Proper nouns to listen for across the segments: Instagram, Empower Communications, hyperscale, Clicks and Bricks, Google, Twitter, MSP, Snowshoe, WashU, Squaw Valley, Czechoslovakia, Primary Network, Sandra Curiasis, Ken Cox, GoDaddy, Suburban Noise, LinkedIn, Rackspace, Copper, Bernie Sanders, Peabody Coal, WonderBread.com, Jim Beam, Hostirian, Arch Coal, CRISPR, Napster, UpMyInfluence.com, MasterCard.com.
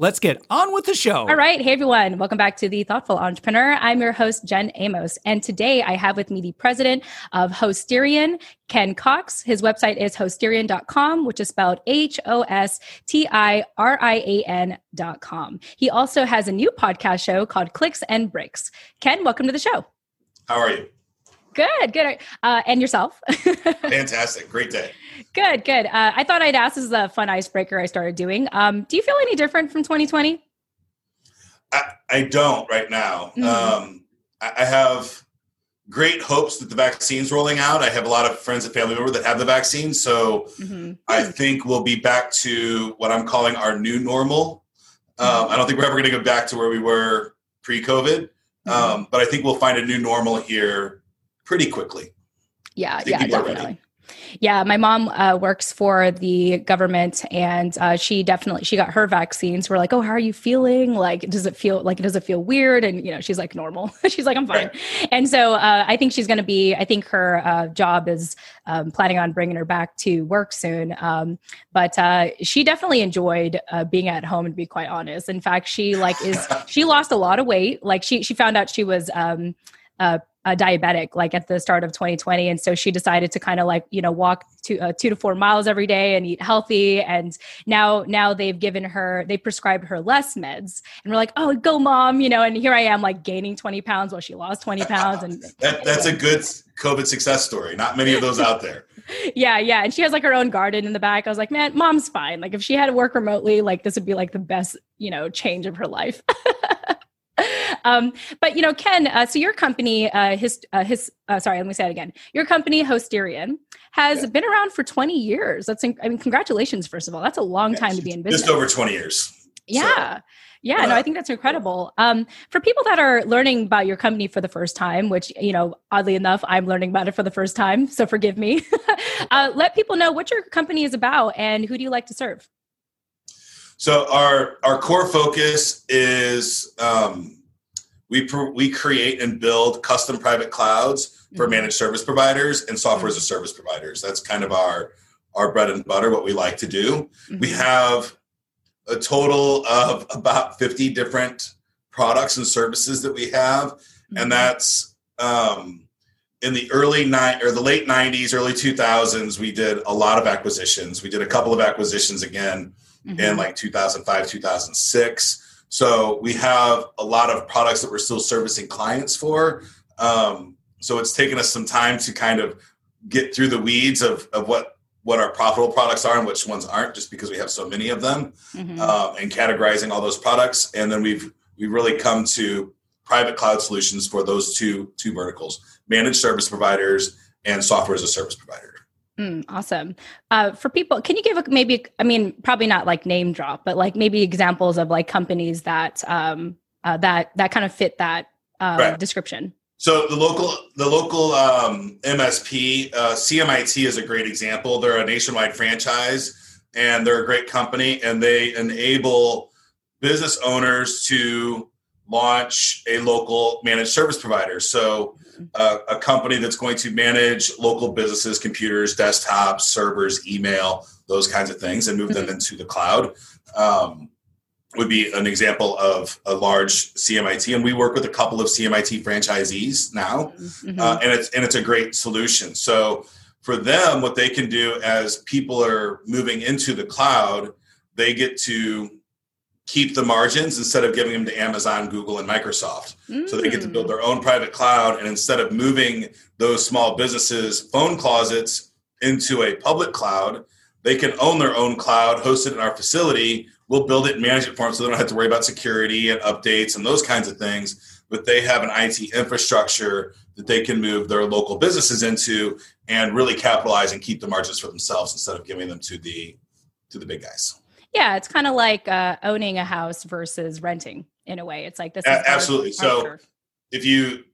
Let's get on with the show. All right. Hey, everyone. Welcome back to The Thoughtful Entrepreneur. I'm your host, Jen Amos. And today I have with me the president of Hostirian, Ken Cox. His website is Hostirian.com, which is spelled HOSTIRIAN.com. He also has a new podcast show called Clicks and Bricks. Ken, welcome to the show. How are you? Good. And yourself? Fantastic. Great day. Good. I thought I'd ask, this is a fun icebreaker I started doing. Do you feel any different from 2020? I don't right now. Mm-hmm. I have great hopes that the vaccine's rolling out. I have a lot of friends and family members that have the vaccine. So mm-hmm. I think we'll be back to what I'm calling our new normal. I don't think we're ever going to go back to where we were pre-COVID. Mm-hmm. But I think we'll find a new normal here pretty quickly. Yeah, definitely. Yeah, my mom works for the government, and she got her vaccines. We're like, oh, how are you feeling? Like, does it feel weird? And she's like, normal. She's like, I'm fine. Right. And so I think she's going to be. I think her job is planning on bringing her back to work soon. But she definitely enjoyed being at home. To be quite honest, in fact, she lost a lot of weight. Like she found out she was diabetic, like at the start of 2020. And so she decided to kind of walk 2 to 4 miles every day and eat healthy. And now they prescribed her less meds, and we're like, oh, go mom, and here I am like gaining 20 pounds while she lost 20 pounds. And that's a good COVID success story. Not many of those out there. Yeah. And she has like her own garden in the back. I was like, man, mom's fine. Like if she had to work remotely, like this would be like the best, change of her life. But Ken, so your company, Your company, Hostirian, has been around for 20 years. Congratulations, first of all. That's a long time to be in business. Just over 20 years. Yeah. So. Yeah, no, I think that's incredible. For people that are learning about your company for the first time, which, oddly enough, I'm learning about it for the first time, so forgive me. Let people know what your company is about and who do you like to serve? So our core focus is we create and build custom private clouds for managed service providers and software as a service providers. That's kind of our bread and butter, what we like to do. Mm-hmm. We have a total of about 50 different products and services that we have. Mm-hmm. And that's in the late 90s, early 2000s, we did a lot of acquisitions. We did a couple of acquisitions again in like 2005, 2006. So we have a lot of products that we're still servicing clients for. So it's taken us some time to kind of get through the weeds of what our profitable products are and which ones aren't, just because we have so many of them, and categorizing all those products. And then we've really come to private cloud solutions for those two verticals, managed service providers and software as a service provider. Awesome. For people, can you give probably not like name drop, but like maybe examples of like companies that that kind of fit that description? So the local MSP, CMIT is a great example. They're a nationwide franchise, and they're a great company, and they enable business owners to launch a local managed service provider. So a company that's going to manage local businesses, computers, desktops, servers, email, those kinds of things, and move them into the cloud would be an example of a large CMIT. And we work with a couple of CMIT franchisees now, and it's a great solution. So for them, what they can do as people are moving into the cloud, they get to keep the margins instead of giving them to Amazon, Google, and Microsoft. So they get to build their own private cloud. And instead of moving those small businesses' phone closets into a public cloud, they can own their own cloud, host it in our facility. We'll build it and manage it for them so they don't have to worry about security and updates and those kinds of things. But they have an IT infrastructure that they can move their local businesses into and really capitalize and keep the margins for themselves instead of giving them to the big guys. Yeah, it's kind of like owning a house versus renting in a way. It's like this. Absolutely. So if you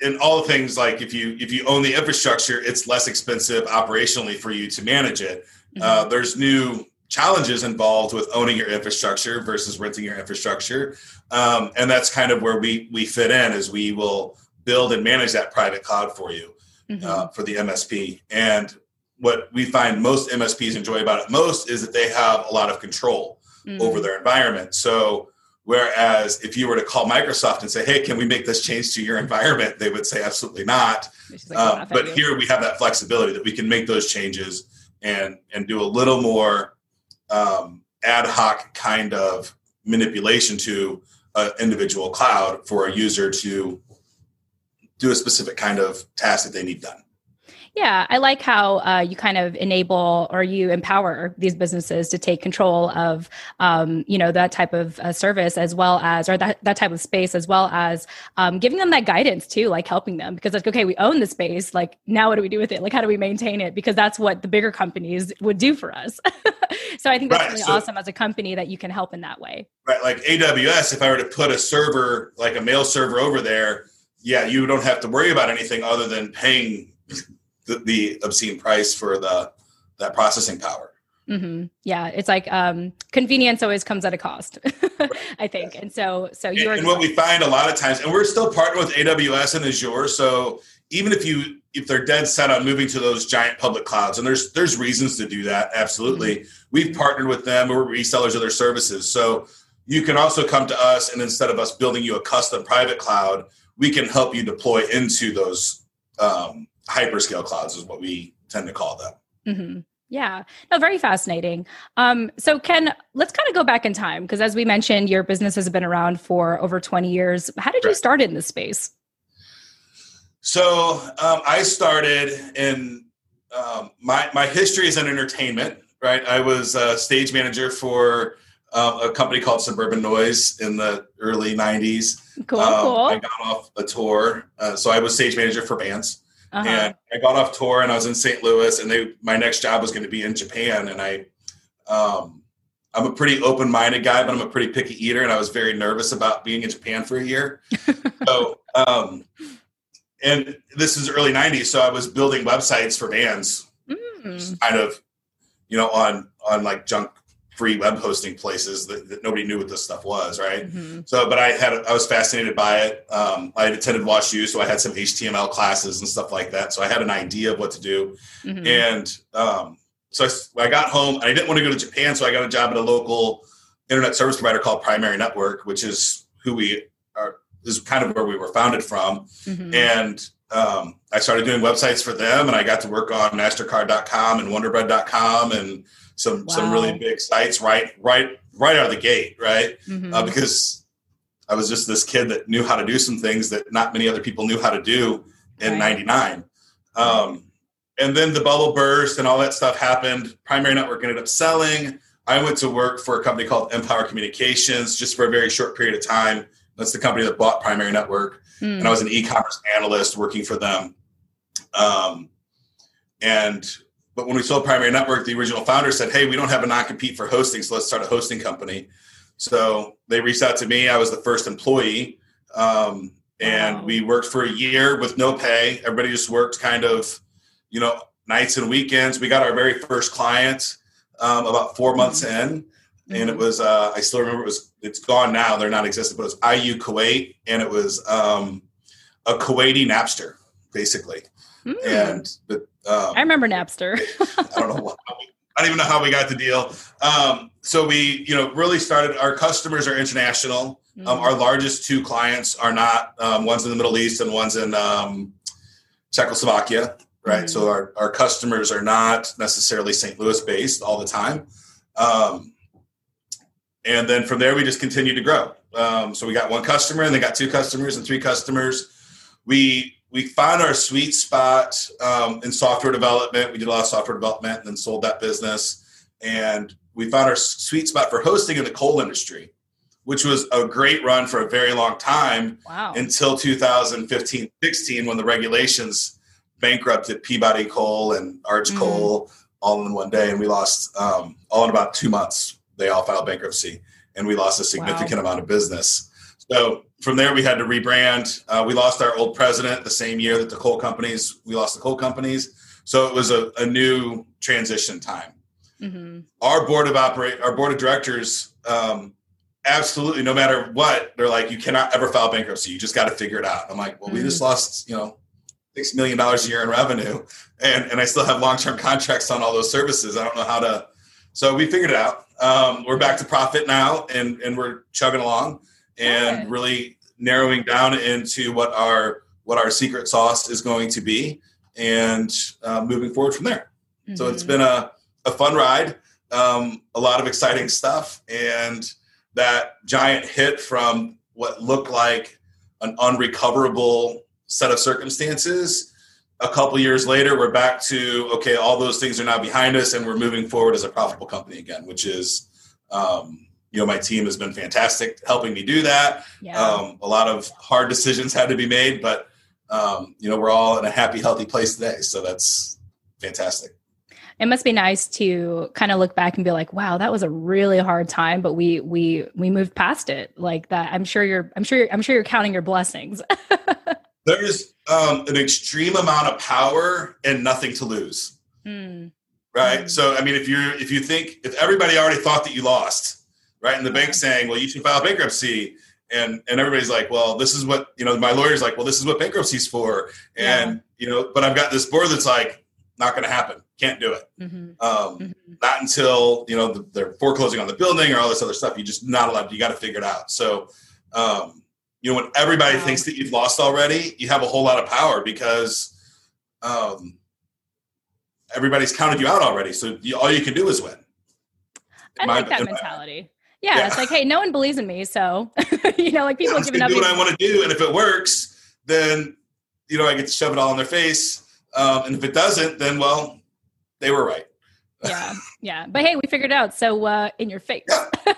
in all things, like if you own the infrastructure, it's less expensive operationally for you to manage it. Mm-hmm. There's new challenges involved with owning your infrastructure versus renting your infrastructure. And that's kind of where we fit in, is we will build and manage that private cloud for you, mm-hmm. For the MSP. And what we find most MSPs enjoy about it most is that they have a lot of control mm-hmm. over their environment. So whereas if you were to call Microsoft and say, hey, can we make this change to your environment? They would say, absolutely not. But here we have that flexibility that we can make those changes and do a little more ad hoc kind of manipulation to an individual cloud for a user to do a specific kind of task that they need done. Yeah, I like how you kind of enable or you empower these businesses to take control of, that type of service as well as, or that type of space, as well as giving them that guidance too, like helping them, because like, okay, we own the space. Like now what do we do with it? Like, how do we maintain it? Because that's what the bigger companies would do for us. So I think that's really awesome as a company that you can help in that way. Right. Like AWS, if I were to put a server, like a mail server over there, yeah, you don't have to worry about anything other than paying the obscene price for that processing power. Mm-hmm. Yeah. It's like convenience always comes at a cost, I think. Yes. And what we find a lot of times, and we're still partnered with AWS and Azure. So even if they're dead set on moving to those giant public clouds, and there's reasons to do that. Absolutely. Mm-hmm. We've partnered with them. We're resellers of their services. So you can also come to us, and instead of us building you a custom private cloud, we can help you deploy into those hyperscale clouds, is what we tend to call them. Mm-hmm. Yeah. No, very fascinating. So Ken, let's kind of go back in time, because as we mentioned, your business has been around for over 20 years. How did you start in this space? So I started in my history is in entertainment, right? I was a stage manager for a company called Suburban Noise in the early 90s. Cool. I got off a tour. So I was stage manager for bands. Uh-huh. And I got off tour and I was in St. Louis, and my next job was going to be in Japan. And I'm a pretty open-minded guy, but I'm a pretty picky eater. And I was very nervous about being in Japan for a year. So, and this is early 90s. So I was building websites for bands, kind of, on like junk free web hosting places that nobody knew what this stuff was. Right. Mm-hmm. So, but I was fascinated by it. I had attended WashU, so I had some HTML classes and stuff like that. So I had an idea of what to do. Mm-hmm. And so I got home, and I didn't want to go to Japan. So I got a job at a local internet service provider called Primary Network, which is is kind of where we were founded from. Mm-hmm. And I started doing websites for them, and I got to work on MasterCard.com and WonderBread.com and some really big sites right out of the gate, right? Mm-hmm. Because I was just this kid that knew how to do some things that not many other people knew how to do in 99. And then the bubble burst and all that stuff happened. Primary Network ended up selling. I went to work for a company called Empower Communications just for a very short period of time. That's the company that bought Primary Network. Mm. And I was an e-commerce analyst working for them. But when we sold Primary Network, the original founder said, hey, we don't have a non-compete for hosting, so let's start a hosting company. So they reached out to me. I was the first employee. We worked for a year with no pay. Everybody just worked kind of, nights and weekends. We got our very first client about 4 months mm-hmm. in. And it was, I still remember it's gone now. They're not existent, but it was IU Kuwait. And it was a Kuwaiti Napster, basically. Mm. I remember Napster. I don't even know how we got the deal. So we, really started. Our customers are international. Mm. Our largest two clients are not. One's in the Middle East and one's in Czechoslovakia, right? Mm. So our customers are not necessarily St. Louis based all the time. And then from there, we just continued to grow. So we got one customer, and they got two customers and three customers. We found our sweet spot in software development. We did a lot of software development and then sold that business. And we found our sweet spot for hosting in the coal industry, which was a great run for a very long time. Wow. Until 2015, 16, when the regulations bankrupted Peabody Coal and Arch Coal all in one day. And we lost all in about 2 months. They all filed bankruptcy, and we lost a significant amount of business. So From there, we had to rebrand. We lost our old president the same year that we lost the coal companies. So it was a new transition time. Mm-hmm. Our board of directors, absolutely, no matter what, they're like, you cannot ever file bankruptcy. You just got to figure it out. I'm like, well, we just lost, $6 million a year in revenue. And I still have long-term contracts on all those services. I don't know how to, so we figured it out. We're back to profit now and we're chugging along and really narrowing down into what our secret sauce is going to be and moving forward from there. Mm-hmm. So it's been a fun ride, a lot of exciting stuff. And that giant hit from what looked like an unrecoverable set of circumstances. A couple years later, we're back to, okay, all those things are now behind us and we're moving forward as a profitable company again, which is, my team has been fantastic helping me do that. Yeah. A lot of hard decisions had to be made, but, we're all in a happy, healthy place today. So that's fantastic. It must be nice to kind of look back and be like, wow, that was a really hard time, but we moved past it like that. I'm sure you're counting your blessings. There is an extreme amount of power and nothing to lose. Mm. Right. Mm. So, if everybody already thought that you lost, right. And the bank's saying, well, you should file bankruptcy. And everybody's like, well, this is what, my lawyer's like, well, this is what bankruptcy's for. And, but I've got this board that's like, not going to happen. Can't do it. Mm-hmm. Not until, they're foreclosing on the building or all this other stuff. You're just not allowed. You got to figure it out. So, when everybody thinks that you've lost already, you have a whole lot of power because everybody's counted you out already. So all you can do is win. I like that mentality. Yeah, it's like, hey, no one believes in me. So, people are giving up. I do what I want to do. And if it works, then, I get to shove it all in their face. And if it doesn't, then, well, they were right. Yeah. But hey, we figured it out. So in your face. Yeah.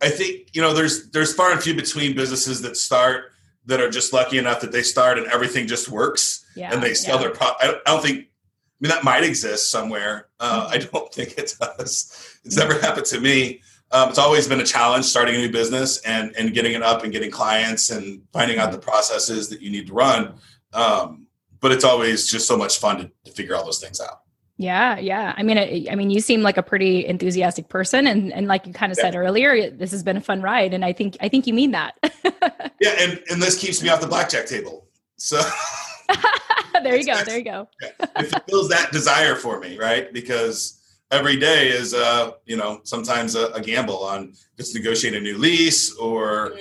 I think, there's far and few between businesses that are just lucky enough that they start and everything just works and they sell their product. I don't think, that might exist somewhere. I don't think it does. It's never happened to me. It's always been a challenge starting a new business and getting it up and getting clients and finding out the processes that you need to run. But it's always just so much fun to figure all those things out. Yeah. Yeah. I mean, you seem like a pretty enthusiastic person and like you kind of said earlier, this has been a fun ride. And I think you mean that. Yeah. And this keeps me off the blackjack table. So there you go. It fulfills that desire for me. Right. Because every day is, sometimes a gamble on just negotiating a new lease or,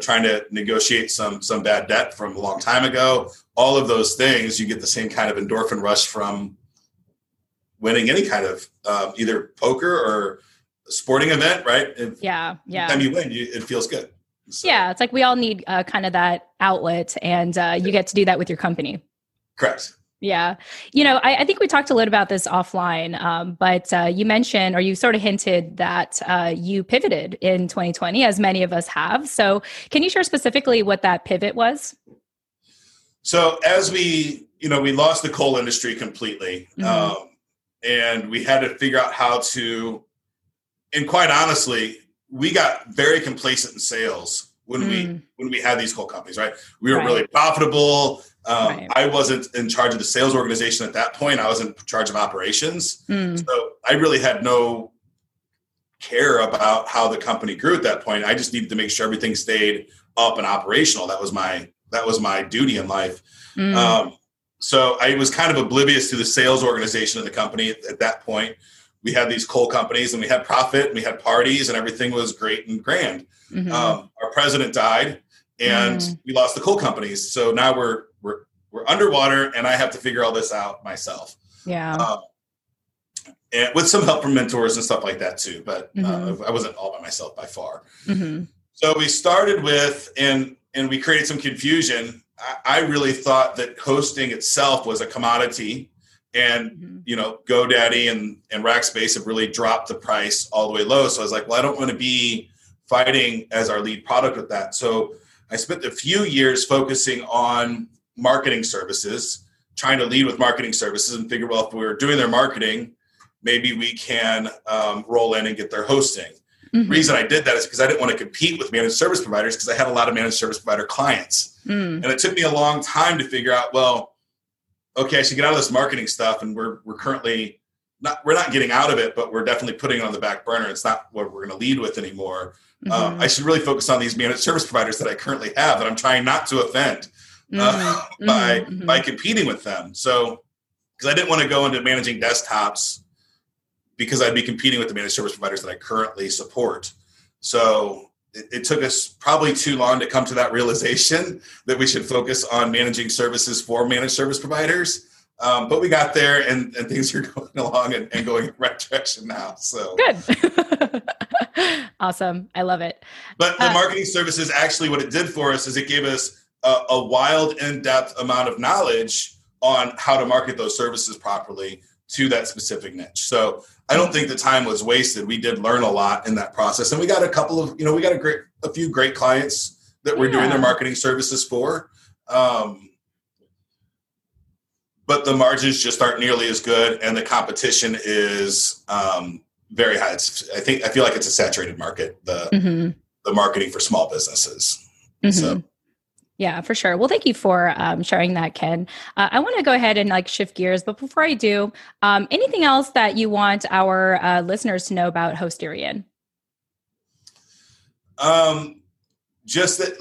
trying to negotiate some bad debt from a long time ago. All of those things, you get the same kind of endorphin rush from winning any kind of either poker or sporting event, right? Every time you win, it feels good. So, yeah, it's like we all need kind of that outlet, and you get to do that with your company. Correct. Yeah. I think we talked a little about this offline, but you mentioned or you sort of hinted that you pivoted in 2020, as many of us have. So can you share specifically what that pivot was? So as we lost the coal industry completely. Mm-hmm. And we had to figure out how to, and quite honestly, we got very complacent in sales when we had these coal companies, right? We were really profitable. I wasn't in charge of the sales organization at that point. I was in charge of operations. Mm. So I really had no care about how the company grew at that point. I just needed to make sure everything stayed up and operational. That was my duty in life. Mm. So I was kind of oblivious to the sales organization of the company at that point. We had these coal companies and we had profit and we had parties and everything was great and grand. Mm-hmm. Our president died and we lost the coal companies. So now we're underwater and I have to figure all this out myself. Yeah. And with some help from mentors and stuff like that too. But I wasn't all by myself by far. Mm-hmm. So we started with, and we created some confusion. I really thought that hosting itself was a commodity and, GoDaddy and Rackspace have really dropped the price all the way low. So I was like, well, I don't want to be fighting as our lead product with that. So I spent a few years focusing on marketing services, trying to lead with marketing services and figure, well, if we were doing their marketing, maybe we can roll in and get their hosting. Mm-hmm. The reason I did that is because I didn't want to compete with managed service providers because I had a lot of managed service provider clients. Mm. And it took me a long time to figure out, well, okay, I should get out of this marketing stuff. And we're currently not, we're not getting out of it, but we're definitely putting it on the back burner. It's not what we're going to lead with anymore. Mm-hmm. I should really focus on these managed service providers that I currently have that I'm trying not to offend by competing with them. So, because I didn't want to go into managing desktops because I'd be competing with the managed service providers that I currently support. So it took us probably too long to come to that realization that we should focus on managing services for managed service providers. But we got there and things are going along and going in the right direction now. So good. Awesome. I love it. But the marketing services, actually what it did for us is it gave us a wild in-depth amount of knowledge on how to market those services properly to that specific niche. So I don't think the time was wasted. We did learn a lot in that process. And we got a couple of, we got a few great clients that we're doing their marketing services for. But the margins just aren't nearly as good. And the competition is very high. I feel like it's a saturated market, the marketing for small businesses. Mm-hmm. So. Yeah, for sure. Well, thank you for sharing that, Ken. I want to go ahead and shift gears, but before I do, anything else that you want our listeners to know about Hostirian? Just that,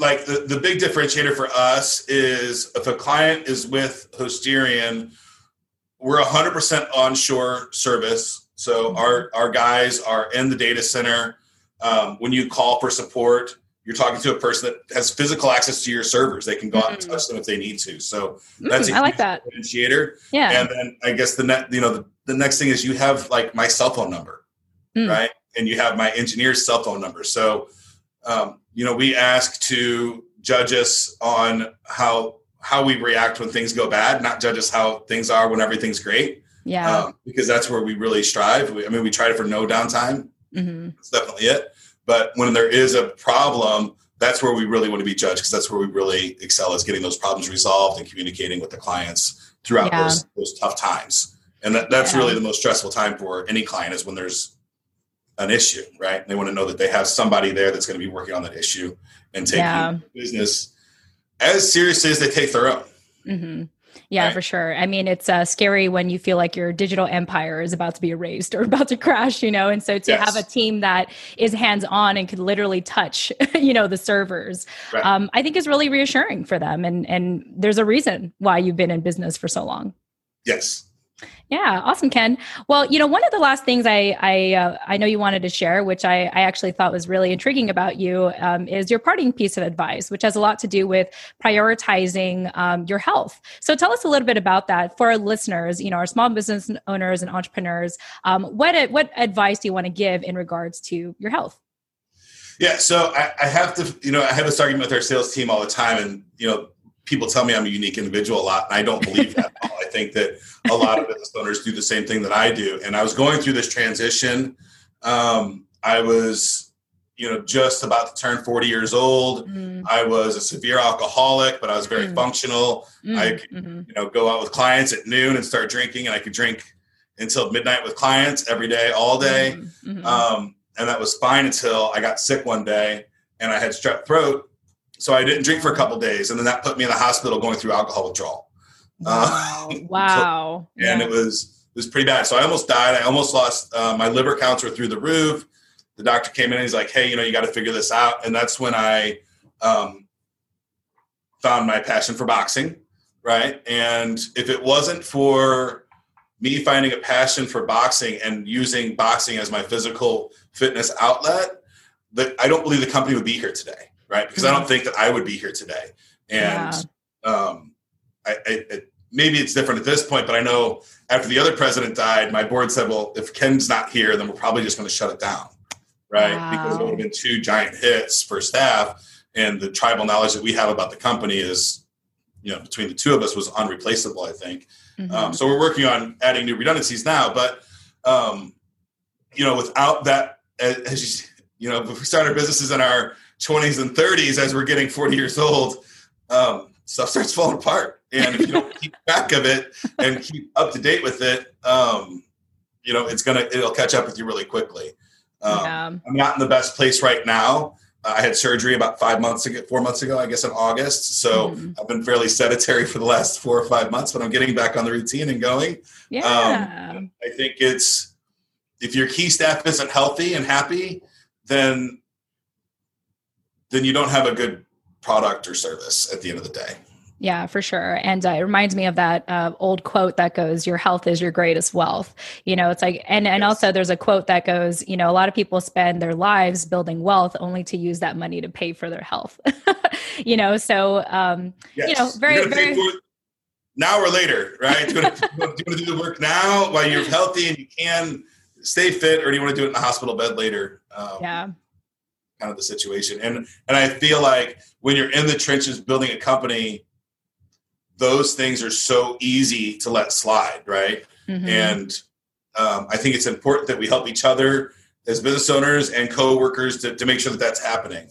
the big differentiator for us is if a client is with Hostirian, we're 100% onshore service. So our guys are in the data center. When you call for support, you're talking to a person that has physical access to your servers. They can go out and touch them if they need to. So that's a huge differentiator. Yeah. And then I guess the next thing is you have my cell phone number, right? And you have my engineer's cell phone number. So, we ask to judge us on how we react when things go bad, not judge us how things are when everything's great. Yeah. Because that's where we really strive. We tried it for no downtime. Mm-hmm. That's definitely it. But when there is a problem, that's where we really want to be judged, because that's where we really excel, is getting those problems resolved and communicating with the clients throughout those tough times. And that's really the most stressful time for any client, is when there's an issue, right? And they want to know that they have somebody there that's going to be working on that issue and taking business as seriously as they take their own. Mm-hmm. Yeah, right. For sure. I mean, it's scary when you feel like your digital empire is about to be erased or about to crash, And so to have a team that is hands-on and can literally touch, the servers, I think is really reassuring for them. And there's a reason why you've been in business for so long. Yes. Yeah. Awesome, Ken. Well, one of the last things I know you wanted to share, which I actually thought was really intriguing about you, is your parting piece of advice, which has a lot to do with prioritizing your health. So tell us a little bit about that for our listeners, our small business owners and entrepreneurs. What advice do you want to give in regards to your health? Yeah. So I have to, I have this argument with our sales team all the time, and, people tell me I'm a unique individual a lot, and I don't believe that at all. I think that a lot of business owners do the same thing that I do. And I was going through this transition. I was, just about to turn 40 years old. I was a severe alcoholic, but I was very functional. I could, go out with clients at noon and start drinking, and I could drink until midnight with clients every day, all day. And that was fine until I got sick one day and I had strep throat. So I didn't drink for a couple of days, and then that put me in the hospital going through alcohol withdrawal. Wow. So, and it was pretty bad. So I almost died. I almost lost, my liver counts were through the roof. The doctor came in and he's like, hey, you got to figure this out. And that's when I found my passion for boxing. Right. And if it wasn't for me finding a passion for boxing and using boxing as my physical fitness outlet, I don't believe the company would be here today. Right. Because I don't think that I would be here today. And maybe it's different at this point, but I know after the other president died, my board said, well, if Ken's not here, then we're probably just going to shut it down. Right. Wow. Because it would have been two giant hits for staff. And the tribal knowledge that we have about the company is, between the two of us, was unreplaceable, I think. So we're working on adding new redundancies now. But, without that, as if we start our businesses in our 20s and 30s, as we're getting 40 years old, stuff starts falling apart. And if you don't keep track of it and keep up to date with it, it'll catch up with you really quickly. I'm not in the best place right now. I had surgery about 4 months ago, I guess in August. So I've been fairly sedentary for the last 4 or 5 months, but I'm getting back on the routine and going. Yeah. I think it's, if your key staff isn't healthy and happy, then you don't have a good product or service at the end of the day. Yeah, for sure. And it reminds me of that old quote that goes, your health is your greatest wealth. You know, it's like, and also there's a quote that goes, you know, a lot of people spend their lives building wealth only to use that money to pay for their health, you know? So, yes. You know, very now or later, right? Do you want to do the work now while you're healthy and you can stay fit, or do you want to do it in the hospital bed later? Yeah. Kind of the situation. And I feel like when you're in the trenches building a company, those things are so easy to let slide, right? Mm-hmm. And I think it's important that we help each other as business owners and co-workers to make sure that that's happening.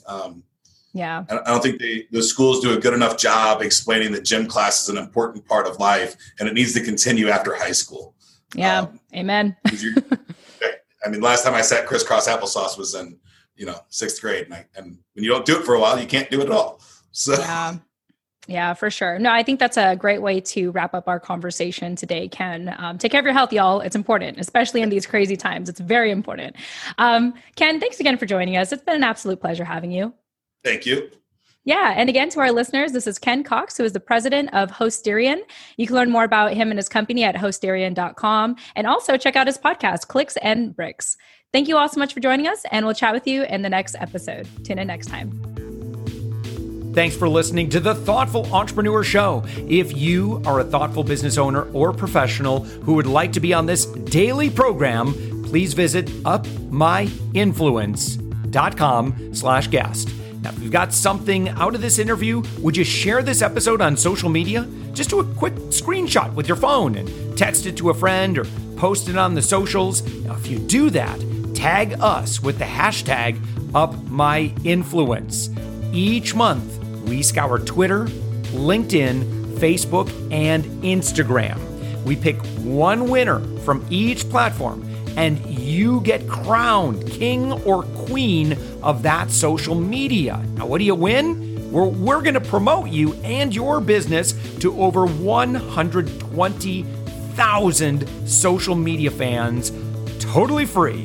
Yeah. I don't think the schools do a good enough job explaining that gym class is an important part of life and it needs to continue after high school. Yeah. Amen. I mean, last time I sat crisscross applesauce was in, you know, 6th grade. And when you don't do it for a while, you can't do it at all. So yeah. Yeah, for sure. No, I think that's a great way to wrap up our conversation today, Ken. Take care of your health, y'all. It's important, especially in these crazy times. It's very important. Ken, thanks again for joining us. It's been an absolute pleasure having you. Thank you. Yeah. And again, to our listeners, this is Ken Cox, who is the president of Hostirian. You can learn more about him and his company at Hostirian.com. And also check out his podcast, Clicks and Bricks. Thank you all so much for joining us. And we'll chat with you in the next episode. Tune in next time. Thanks for listening to The Thoughtful Entrepreneur Show. If you are a thoughtful business owner or professional who would like to be on this daily program, please visit UpMyInfluence.com/guest. Now, if you've got something out of this interview, would you share this episode on social media? Just do a quick screenshot with your phone and text it to a friend or post it on the socials. Now, if you do that, tag us with the hashtag UpMyInfluence. Each month, we scour Twitter, LinkedIn, Facebook, and Instagram. We pick one winner from each platform, and you get crowned king or queen of that social media. Now, what do you win? We're going to promote you and your business to over 120,000 social media fans, totally free.